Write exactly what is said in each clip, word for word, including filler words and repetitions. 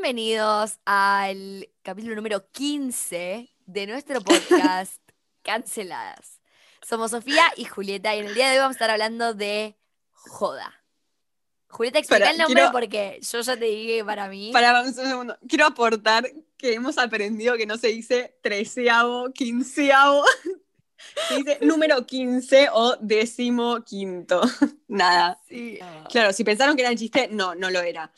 Bienvenidos al capítulo número quince de nuestro podcast Canceladas. Somos Sofía y Julieta y en el día de hoy vamos a estar hablando de joda. Julieta, explica para, el nombre quiero, porque yo ya te dije para mí. Para, vamos un segundo. Quiero aportar que hemos aprendido que no se dice treceavo, quinceavo. Se dice número quince o décimo quinto. Nada. Sí. Claro, si pensaron que era el chiste, no, no lo era.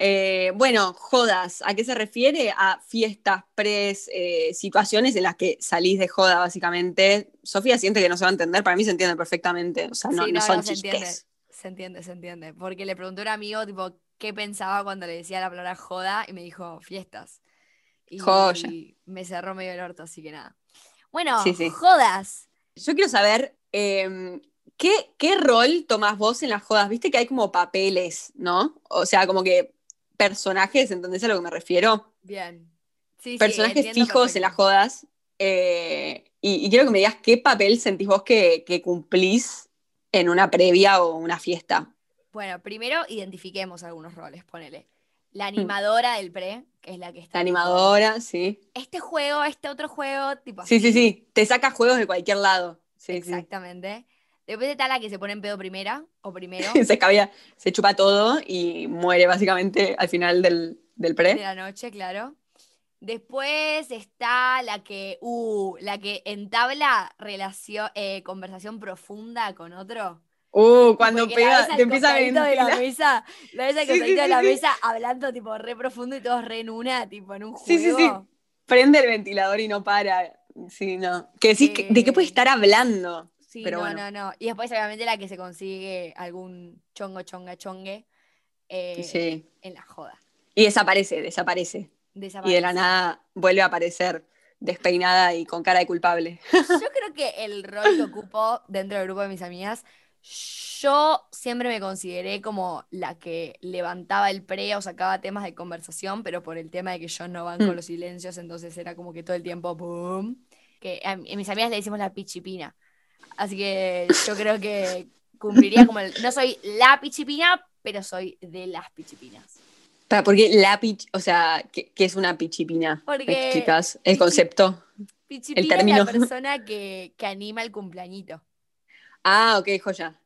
Eh, bueno, jodas, ¿a qué se refiere? A fiestas, pres, eh, situaciones en las que salís de joda, básicamente. Sofía siente que no se va a entender, para mí se entiende perfectamente, o sea, no, sí, no, no son no, chistes. Se entiende, se entiende, se entiende, porque le pregunté a un amigo, tipo, qué pensaba cuando le decía la palabra joda, y me dijo, fiestas. Y, Joya. y me cerró medio el orto, así que nada. Bueno, sí, sí. Jodas. Yo quiero saber... Eh, ¿Qué, ¿Qué rol tomás vos en las jodas? Viste que hay como papeles, ¿no? O sea, como que personajes, ¿entendés a lo que me refiero? Bien. Sí, personajes sí, fijos perfecto. En las jodas. Eh, y, y quiero que me digas qué papel sentís vos que, que cumplís en una previa o una fiesta. Bueno, primero identifiquemos algunos roles, ponele. La animadora mm. del pre, que es la que está... La animadora, tipo, sí. Este juego, este otro juego, tipo así. Sí, sí, sí. Te saca juegos de cualquier lado. Sí, exactamente. Sí. Después está la que se pone en pedo primera, o primero. se cabía, se chupa todo y muere básicamente al final del, del pre. De la noche, claro. Después está la que, uh, la que entabla relación, eh, conversación profunda con otro. Uh, cuando pega, te empieza a venir. De la mesa, la vez al sí, sí, de sí, la sí. mesa hablando tipo re profundo y todos re en una, tipo en un juego. Sí, sí, sí. Prende el ventilador y no para. Sí, no. Que decís, eh... ¿de qué puede estar hablando? Sí, pero no, bueno. no, no. Y después obviamente la que se consigue algún chongo, chonga, chongue eh, sí. en la joda. Y desaparece, desaparece, desaparece. Y de la nada vuelve a aparecer despeinada y con cara de culpable. Yo creo que el rol que ocupo dentro del grupo de mis amigas, yo siempre me consideré como la que levantaba el pre o sacaba temas de conversación, pero por el tema de que yo no banco mm. los silencios, entonces era como que todo el tiempo, boom. Que a, a mis amigas le decimos la pichipina. Así que yo creo que cumpliría como el... No soy la pichipina, pero soy de las pichipinas. ¿Por qué la pich... O sea, ¿qué, qué es una pichipina? Porque ¿Me explicas el concepto, pichipina el término? Es la persona que, que anima el cumpleañito. Ah, ok, joya.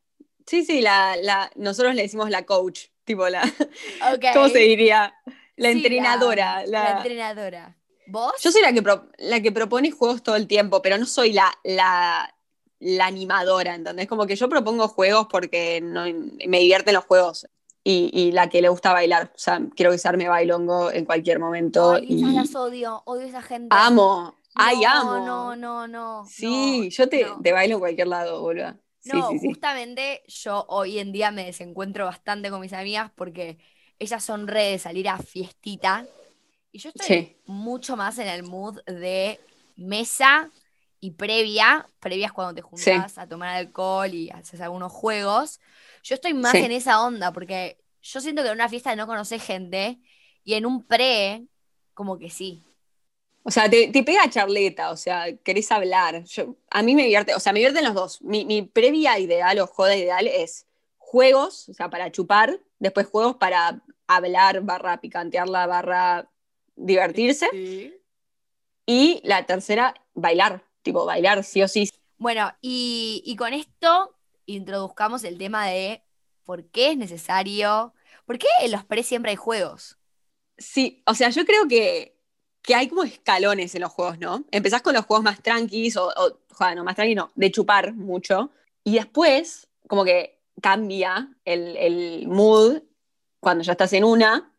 Sí, sí, la, la, nosotros le decimos la coach, tipo la... Okay. ¿Cómo se diría? La sí, entrenadora. La, la... la entrenadora. ¿Vos? Yo soy la que, pro, la que propone juegos todo el tiempo, pero no soy la... la la animadora, ¿entendés? Como que yo propongo juegos porque no, me divierten los juegos y, y la que le gusta bailar, o sea, quiero que se arme bailongo en cualquier momento. Ay, y... las odio, odio a esa gente. Amo, no, ay, amo. No, no, no. Sí, no, yo te, no. te bailo en cualquier lado, boluda. Sí, no, sí, justamente sí. Yo hoy en día me desencuentro bastante con mis amigas porque ellas son re de salir a fiestita y yo estoy sí. mucho más en el mood de mesa, y previa, previa es cuando te juntás sí. a tomar alcohol y haces algunos juegos. Yo estoy más sí. en esa onda, porque yo siento que en una fiesta no conocés gente, y en un pre, como que sí. O sea, te, te pega charleta, o sea, querés hablar. Yo, a mí me divierte, o sea, me divierten los dos. Mi, mi previa ideal o joda ideal es juegos, o sea, para chupar, después juegos para hablar, barra picantearla, barra divertirse. Sí. Y la tercera, bailar. Tipo, bailar sí o sí. Bueno, y, y con esto introduzcamos el tema de por qué es necesario, por qué en los pre siempre hay juegos. Sí, o sea, yo creo que, que hay como escalones en los juegos, ¿no? Empezás con los juegos más tranquis, o, o joder, no, más tranquis no, de chupar mucho, y después como que cambia el, el mood cuando ya estás en una,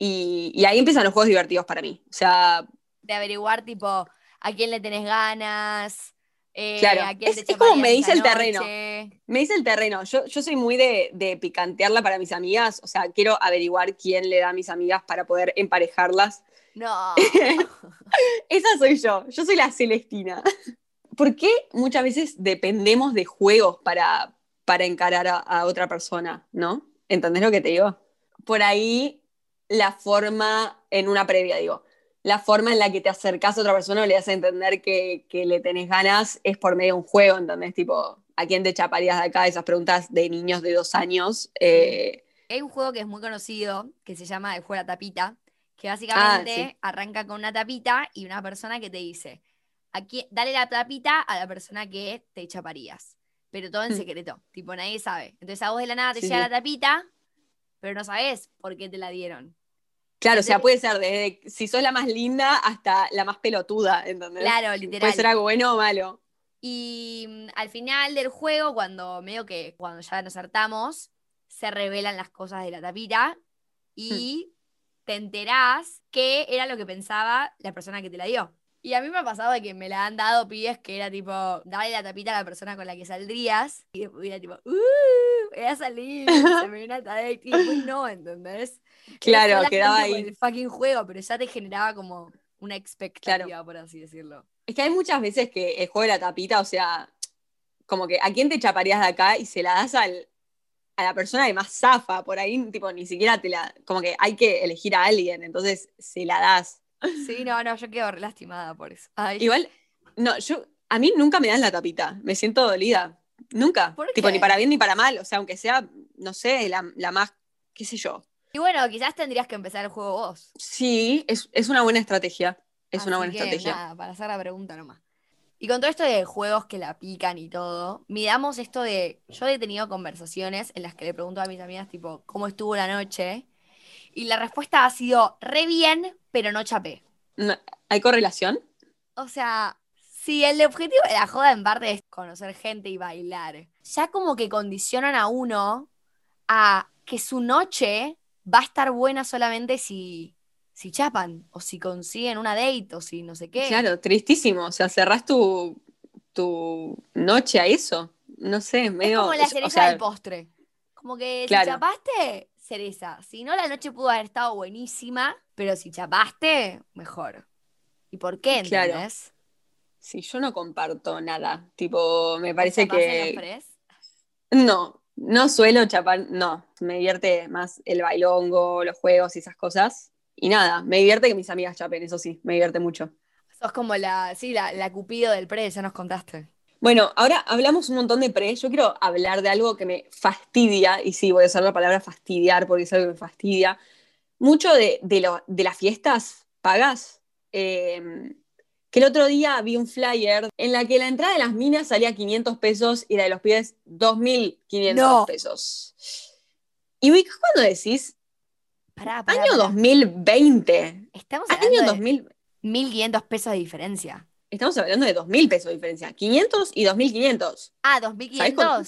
y, y ahí empiezan los juegos divertidos para mí. O sea... De averiguar, tipo... ¿A quién le tenés ganas? Eh, claro, ¿a quién es, te es como me dice el noche? terreno. Me dice el terreno. Yo, yo soy muy de, de picantearla para mis amigas. O sea, quiero averiguar quién le da a mis amigas para poder emparejarlas. No. Esa soy yo. Yo soy la Celestina. ¿Por qué muchas veces dependemos de juegos para, para encarar a, a otra persona? ¿No? ¿Entendés lo que te digo? Por ahí la forma en una previa, digo. La forma en la que te acercás a otra persona o le das a entender que, que le tenés ganas es por medio de un juego, ¿entendés? Tipo, ¿a quién te chaparías de acá? Esas preguntas de niños de dos años. Eh. Hay un juego que es muy conocido, que se llama el juego de la tapita, que básicamente ah, sí. arranca con una tapita y una persona que te dice, aquí, dale la tapita a la persona que te chaparías, pero todo en secreto, mm. tipo nadie sabe. Entonces a vos de la nada te sí, llega sí. la tapita, pero no sabés por qué te la dieron. Claro, entonces, o sea, puede ser desde si sos la más linda hasta la más pelotuda, ¿entendés? Claro, literal. Puede ser algo bueno o malo. Y al final del juego, cuando medio que cuando ya nos hartamos, se revelan las cosas de la tapita y mm. te enterás qué era lo que pensaba la persona que te la dio. Y a mí me ha pasado de que me la han dado pibes que era tipo, dale la tapita a la persona con la que saldrías. Y después era tipo, ¡uh! Voy a salir, se me viene a traer. Y después no, ¿entendés? Claro, quedaba ahí. El fucking juego, pero ya te generaba como una expectativa, claro. por así decirlo. Es que hay muchas veces que el juego de la tapita, o sea, como que ¿a quién te chaparías de acá? Y se la das al, a la persona que más zafa, por ahí, tipo, ni siquiera te la... Como que hay que elegir a alguien, entonces se la das. Sí, no, no, yo quedo re lastimada por eso. Ay. Igual, no, yo... A mí nunca me dan la tapita, me siento dolida. Nunca. ¿Por qué? Tipo, ni para bien ni para mal, o sea, aunque sea, no sé, la, la más, qué sé yo. Y bueno, quizás tendrías que empezar el juego vos. Sí, es, es una buena estrategia. Es Así una buena que, estrategia. Nada, para hacer la pregunta nomás. Y con todo esto de juegos que la pican y todo, miramos esto de... Yo he tenido conversaciones en las que le pregunto a mis amigas, tipo, ¿cómo estuvo la noche? Y la respuesta ha sido, re bien, pero no chapé. No, ¿hay correlación? O sea, si el objetivo de la joda en parte es conocer gente y bailar, ya como que condicionan a uno a que su noche va a estar buena solamente si... si chapan, o si consiguen una date, o si no sé qué. Claro, tristísimo. O sea, cerrás tu, tu noche a eso. No sé, medio... Es como la cereza, o sea, del postre. Como que claro. si chapaste, cereza. Si no, la noche pudo haber estado buenísima, pero si chapaste, mejor. ¿Y por qué, entendés? Claro. Sí, yo no comparto nada. Tipo, me parece que... ¿Chapás en los pres? No, no suelo chapar, no. Me divierte más el bailongo, los juegos y esas cosas. Y nada, me divierte que mis amigas chapen, eso sí, me divierte mucho. Sos como la, sí, la, la cupido del pre, ya nos contaste. Bueno, ahora hablamos un montón de pre, yo quiero hablar de algo que me fastidia, y sí, voy a usar la palabra fastidiar porque es algo que me fastidia, mucho de, de, lo, de las fiestas pagas, eh, que el otro día vi un flyer en la que la entrada de las minas salía quinientos pesos y la de los pibes dos mil quinientos no. pesos. Y cuando decís... Pará, pará, año pará. dos mil veinte. Estamos hablando año dos mil... de mil quinientos pesos de diferencia. Estamos hablando de dos mil pesos de diferencia. quinientos y dos mil quinientos. Ah, ¿dos mil quinientos? Con...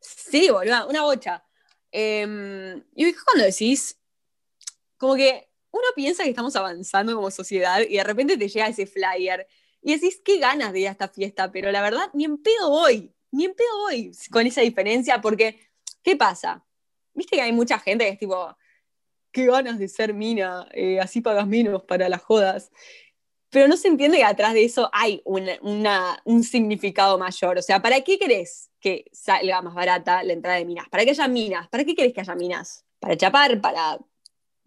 Sí, boludo, una bocha. Eh, y cuando decís, como que uno piensa que estamos avanzando como sociedad y de repente te llega ese flyer y decís, qué ganas de ir a esta fiesta, pero la verdad, ni en pedo voy. Ni en pedo voy con esa diferencia porque, ¿qué pasa? Viste que hay mucha gente que es tipo... qué ganas de ser mina, eh, así pagas menos para las jodas. Pero no se entiende que atrás de eso hay una, una, un significado mayor. O sea, ¿para qué querés que salga más barata la entrada de minas? ¿Para qué haya minas? ¿Para qué querés que haya minas? Para chapar, para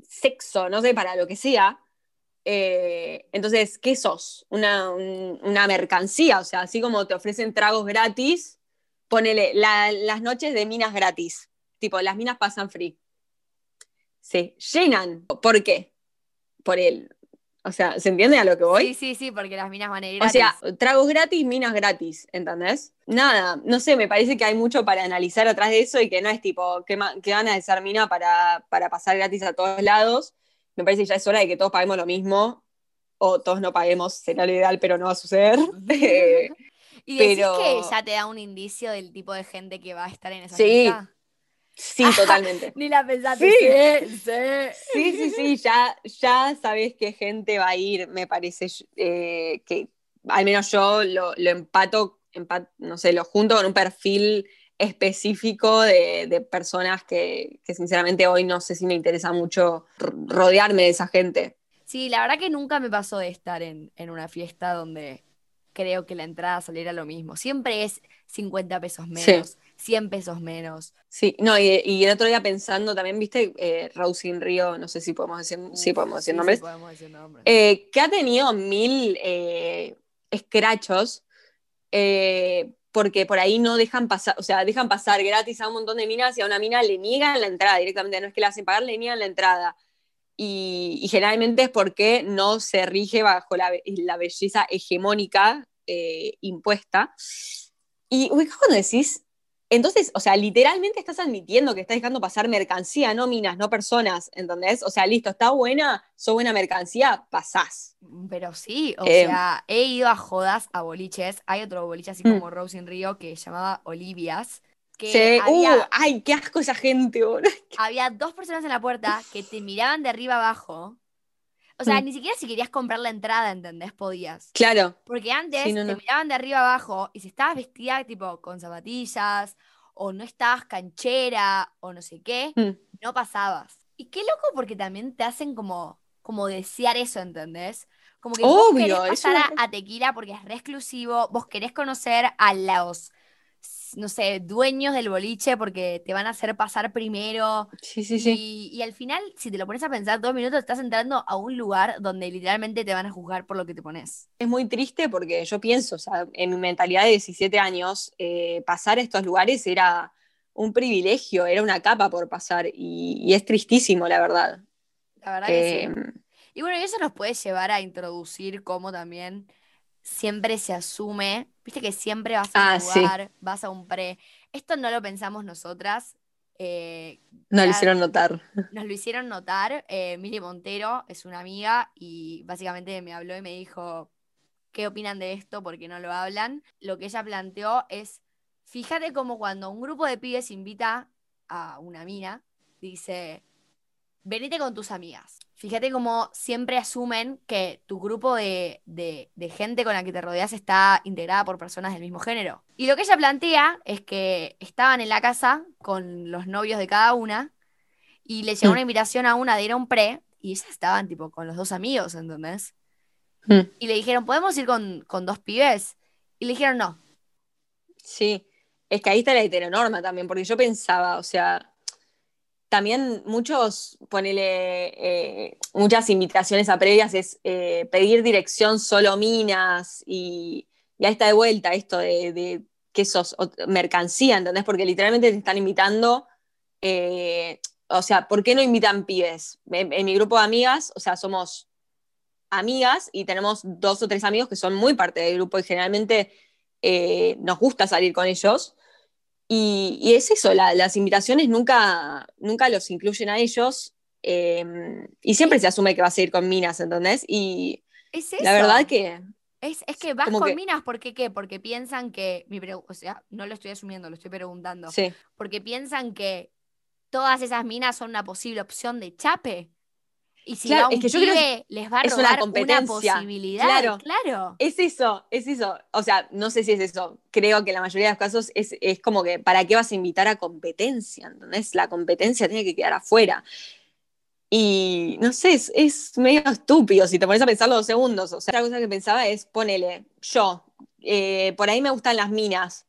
sexo, no sé, para lo que sea. Eh, entonces, ¿qué sos? Una, un, una mercancía. O sea, así como te ofrecen tragos gratis, ponele la, las noches de minas gratis. Tipo, las minas pasan free. Se llenan. ¿Por qué? Por él. O sea, ¿se entiende a lo que voy? Sí, sí, sí, porque las minas van a ir gratis. O sea, tragos gratis, minas gratis, ¿entendés? Nada, no sé, me parece que hay mucho para analizar atrás de eso y que no es tipo, qué ganas de ser mina para, para pasar gratis a todos lados. Me parece que ya es hora de que todos paguemos lo mismo, o todos no paguemos, será lo ideal, pero no va a suceder. ¿Y decís pero... que ya te da un indicio del tipo de gente que va a estar en esa sí. fiesta? Sí, totalmente. Ni la pensaste. Sí, sí, sí, sí, sí. Ya, ya sabés qué gente va a ir, me parece eh, que al menos yo lo, lo empato, empat, no sé, lo junto con un perfil específico de, de personas que, que sinceramente hoy no sé si me interesa mucho rodearme de esa gente. Sí, la verdad que nunca me pasó de estar en, en una fiesta donde creo que la entrada saliera lo mismo. Siempre es cincuenta pesos menos. Sí. cien pesos menos. Sí, no, y, y el otro día pensando también, viste, eh, Rose in Río, no sé si podemos decir, uh, sí podemos decir sí, nombres, sí podemos decir nombres. Eh, que ha tenido mil eh, escrachos, eh, porque por ahí no dejan pasar, o sea, dejan pasar gratis a un montón de minas y a una mina le niegan la entrada directamente, no es que la hacen pagar, le niegan la entrada. y, y generalmente es porque no se rige bajo la, la belleza hegemónica eh, impuesta. Y ubicás cuando decís, entonces, o sea, literalmente estás admitiendo que estás dejando pasar mercancía, no minas, no personas, ¿entendés? O sea, listo, está buena, sos buena mercancía, pasás. Pero sí, o eh, sea, he ido a jodas, a boliches, hay otro boliche así mm. como Rose in Río que se llamaba Olivias. Que sí. había, uh, ¡Ay, qué asco esa gente! Bro. Había dos personas en la puerta que te miraban de arriba abajo. O sea, mm. ni siquiera si querías comprar la entrada, ¿entendés? Podías. Claro. Porque antes sí, no, no. te miraban de arriba abajo y si estabas vestida tipo con zapatillas o no estabas canchera o no sé qué, mm. no pasabas. Y qué loco porque también te hacen como, como desear eso, ¿entendés? Como que Obvio, vos querés pasar eso... a, a Tequila porque es re exclusivo, vos querés conocer a los, no sé, dueños del boliche porque te van a hacer pasar primero. Sí, sí, y, sí. Y al final, si te lo pones a pensar dos minutos, estás entrando a un lugar donde literalmente te van a juzgar por lo que te pones. Es muy triste porque yo pienso, o sea, en mi mentalidad de diecisiete años, eh, pasar a estos lugares era un privilegio, era una capa por pasar y, y es tristísimo, la verdad. La verdad eh, que sí. Y bueno, y eso nos puede llevar a introducir cómo también... siempre se asume, viste que siempre vas a ah, un lugar, sí. vas a un pre. Esto no lo pensamos nosotras. Eh, nos lo hicieron notar. Nos lo hicieron notar. Eh, Mili Montero es una amiga y básicamente me habló y me dijo, ¿qué opinan de esto? Porque no lo hablan. Lo que ella planteó es, fíjate como cuando un grupo de pibes invita a una mina, dice, venite con tus amigas. Fíjate cómo siempre asumen que tu grupo de, de, de gente con la que te rodeas está integrada por personas del mismo género. Y lo que ella plantea es que estaban en la casa con los novios de cada una y le llegó mm. una invitación a una de ir a un pre y ellas estaban tipo con los dos amigos, ¿entendés? Mm. Y le dijeron, ¿podemos ir con, con dos pibes? Y le dijeron no. Sí, es que ahí está la heteronorma también, porque yo pensaba, o sea... También muchos, ponele, eh, muchas invitaciones a previas es eh, pedir dirección solo minas y ya está de vuelta esto de, de que sos o, mercancía, ¿entendés? Porque literalmente te están invitando, eh, o sea, ¿por qué no invitan pibes? En, en mi grupo de amigas, o sea, somos amigas y tenemos dos o tres amigos que son muy parte del grupo y generalmente eh, nos gusta salir con ellos. Y, y es eso, la, las invitaciones nunca, nunca los incluyen a ellos eh, y siempre es, se asume que vas a ir con minas, ¿entendés? Y es eso. La verdad que... Es, es que vas con que, minas, ¿por qué qué? Porque piensan que... Mi pregu- o sea, no lo estoy asumiendo, lo estoy preguntando. Sí. Porque piensan que todas esas minas son una posible opción de chape. Y si claro, va un es que pibe, yo creo les va a robar una, una posibilidad. Claro, claro. Es eso, es eso. O sea, no sé si es eso. Creo que en la mayoría de los casos es, es como que, ¿para qué vas a invitar a competencia? ¿Entendés? La competencia tiene que quedar afuera. Y, no sé, es, es medio estúpido si te pones a pensarlo dos segundos. O sea, otra cosa que pensaba es, ponele, yo, eh, por ahí me gustan las minas.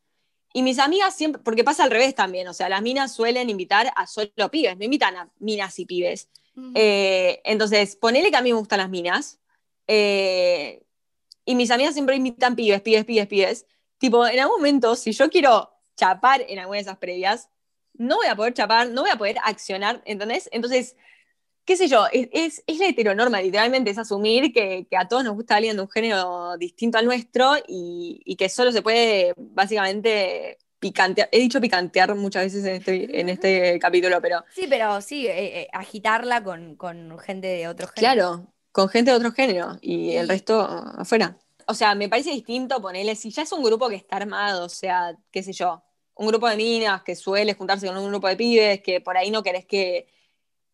Y mis amigas siempre, porque pasa al revés también, o sea, las minas suelen invitar a solo pibes, no invitan a minas y pibes. Uh-huh. Eh, entonces, ponele que a mí me gustan las minas eh, y mis amigas siempre invitan pibes, pibes, pibes, pibes. Tipo, en algún momento, si yo quiero chapar en alguna de esas previas, no voy a poder chapar, no voy a poder accionar, ¿entendés? Entonces, qué sé yo, es, es, es la heteronorma, literalmente, es asumir que, que a todos nos gusta alguien de un género distinto al nuestro y, y que solo se puede, básicamente... picantear, he dicho picantear muchas veces en este, en este capítulo, pero... Sí, pero sí, eh, eh, agitarla con, con gente de otro género. Claro, con gente de otro género, y sí. El resto afuera. O sea, me parece distinto ponerle, si ya es un grupo que está armado, o sea, qué sé yo, un grupo de minas que suele juntarse con un grupo de pibes, que por ahí no querés que,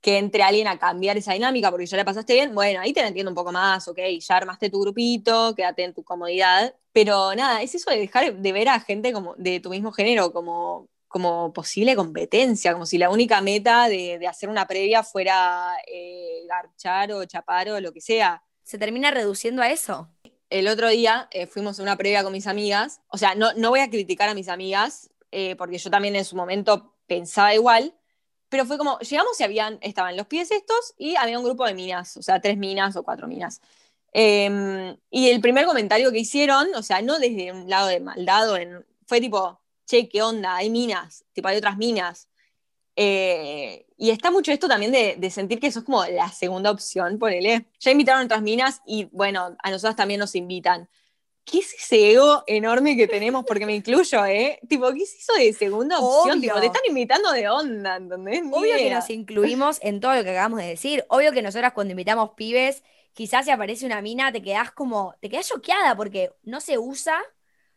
que entre alguien a cambiar esa dinámica porque ya la pasaste bien, bueno, ahí te la entiendo un poco más, ok, ya armaste tu grupito, quédate en tu comodidad... Pero nada, es eso de dejar de ver a gente como de tu mismo género como, como posible competencia, como si la única meta de, de hacer una previa fuera eh, garchar o chapar o lo que sea. Se termina reduciendo a eso. El otro día eh, fuimos a una previa con mis amigas, o sea, no, no voy a criticar a mis amigas, eh, porque yo también en su momento pensaba igual, pero fue como, llegamos y habían, estaban los pies estos y había un grupo de minas, o sea, tres minas o cuatro minas. Eh, y el primer comentario que hicieron, o sea, no desde un lado de maldad, en, fue tipo, che, ¿qué onda? Hay minas, tipo, hay otras minas. Eh, y está mucho esto también de, de sentir que sos como la segunda opción, ponele. Ya invitaron a otras minas y bueno, a nosotras también nos invitan. ¿Qué es ese ego enorme que tenemos? Porque me incluyo, ¿eh? Tipo, ¿qué es eso de segunda opción? Obvio. Tipo, te están invitando de onda, ¿entendés? Ni Obvio idea. Que nos incluimos en todo lo que acabamos de decir. Obvio que nosotras cuando invitamos pibes, quizás si aparece una mina, te quedás como, te quedás choqueada porque no se usa.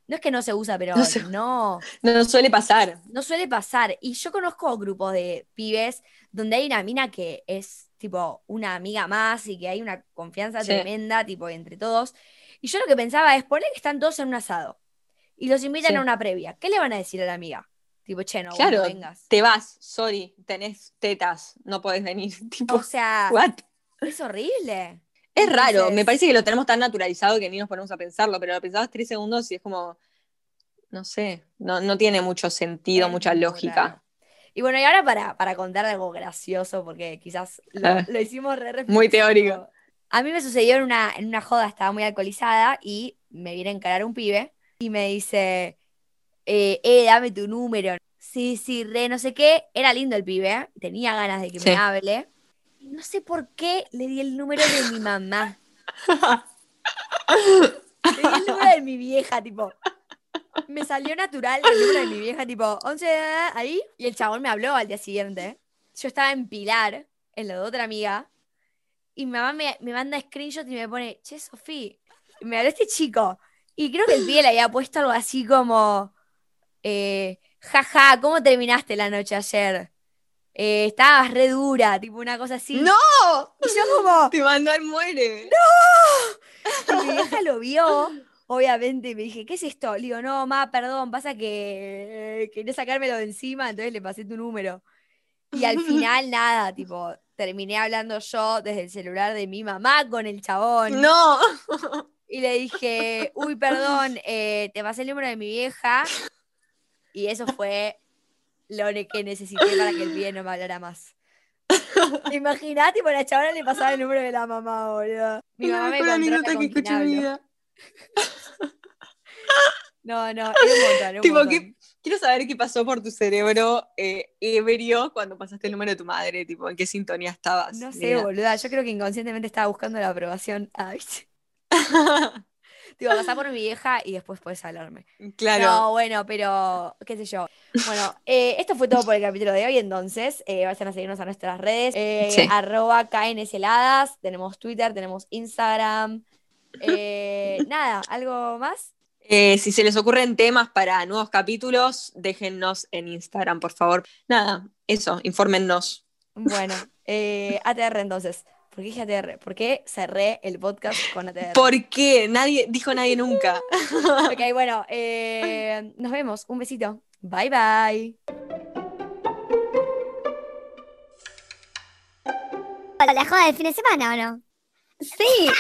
No es que no se usa, pero no, se, no. No suele pasar. No suele pasar. Y yo conozco grupos de pibes donde hay una mina que es, tipo, una amiga más y que hay una confianza sí. tremenda, tipo, entre todos. Y yo lo que pensaba es, ponle que están todos en un asado y los invitan sí. a una previa. ¿Qué le van a decir a la amiga? Tipo, che, no, claro, vos no vengas. Te vas, sorry, tenés tetas, no podés venir. Tipo, o sea, what? Es horrible. Es Entonces, raro, me parece que lo tenemos tan naturalizado que ni nos ponemos a pensarlo, pero lo pensabas tres segundos y es como, no sé, no, no tiene mucho sentido, mucha lógica. Claro. Y bueno, y ahora para, para contar algo gracioso, porque quizás lo, lo hicimos re reflexivo. Muy teórico. A mí me sucedió en una, en una joda, estaba muy alcoholizada y me viene a encarar un pibe y me dice, eh, eh, dame tu número. Sí, sí, re, no sé qué. Era lindo el pibe, ¿eh? Tenía ganas de que sí. me hable. No sé por qué le di el número de mi mamá. Le di el número de mi vieja, tipo. Me salió natural el número de mi vieja, tipo, once, ahí. Y el chabón me habló al día siguiente. Yo estaba en Pilar, en la de otra amiga. Y mi mamá me, me manda screenshot y me pone, che, Sofía, me habló este chico. Y creo que el pibe le había puesto algo así como, eh, jaja, ¿cómo terminaste la noche ayer? Eh, estabas re dura, tipo una cosa así. ¡No! Y yo como... Te mandó al muere. ¡No! Y mi vieja lo vio, obviamente, y me dije, ¿qué es esto? Le digo, no, ma, perdón, pasa que eh, quería sacármelo de encima, entonces le pasé tu número. Y al final, nada, tipo, terminé hablando yo desde el celular de mi mamá con el chabón. ¡No! Y le dije, uy, perdón, eh, te pasé el número de mi vieja. Y eso fue... lo que necesité para que el pibe no me hablara más. Imaginate, y por la chabona le pasaba el número de la mamá, boludo. Mi no, mamá me encontró que escuché mi vida. No, no, era un montón, un tipo, montón. Que, quiero saber qué pasó por tu cerebro eh, ebrio cuando pasaste el número de tu madre, tipo, en qué sintonía estabas. No sé, nena. Boluda, yo creo que inconscientemente estaba buscando la aprobación. Ay, digo, pasá por mi vieja y después podés hablarme. Claro. No, bueno, pero qué sé yo. Bueno, eh, esto fue todo por el capítulo de hoy, entonces eh, vayan a seguirnos a nuestras redes. Eh, sí. Arroba Canceladas, tenemos Twitter, tenemos Instagram. Eh, nada, ¿algo más? Eh, si se les ocurren temas para nuevos capítulos, déjennos en Instagram, por favor. Nada, eso, infórmennos. Bueno, eh, A T R entonces. ¿Por qué dije A T R? ¿Por qué cerré el podcast con A T R? ¿Por qué? Nadie, dijo nadie nunca. Ok, bueno, eh, nos vemos. Un besito. Bye, bye. ¿La joda del fin de semana o no? Sí.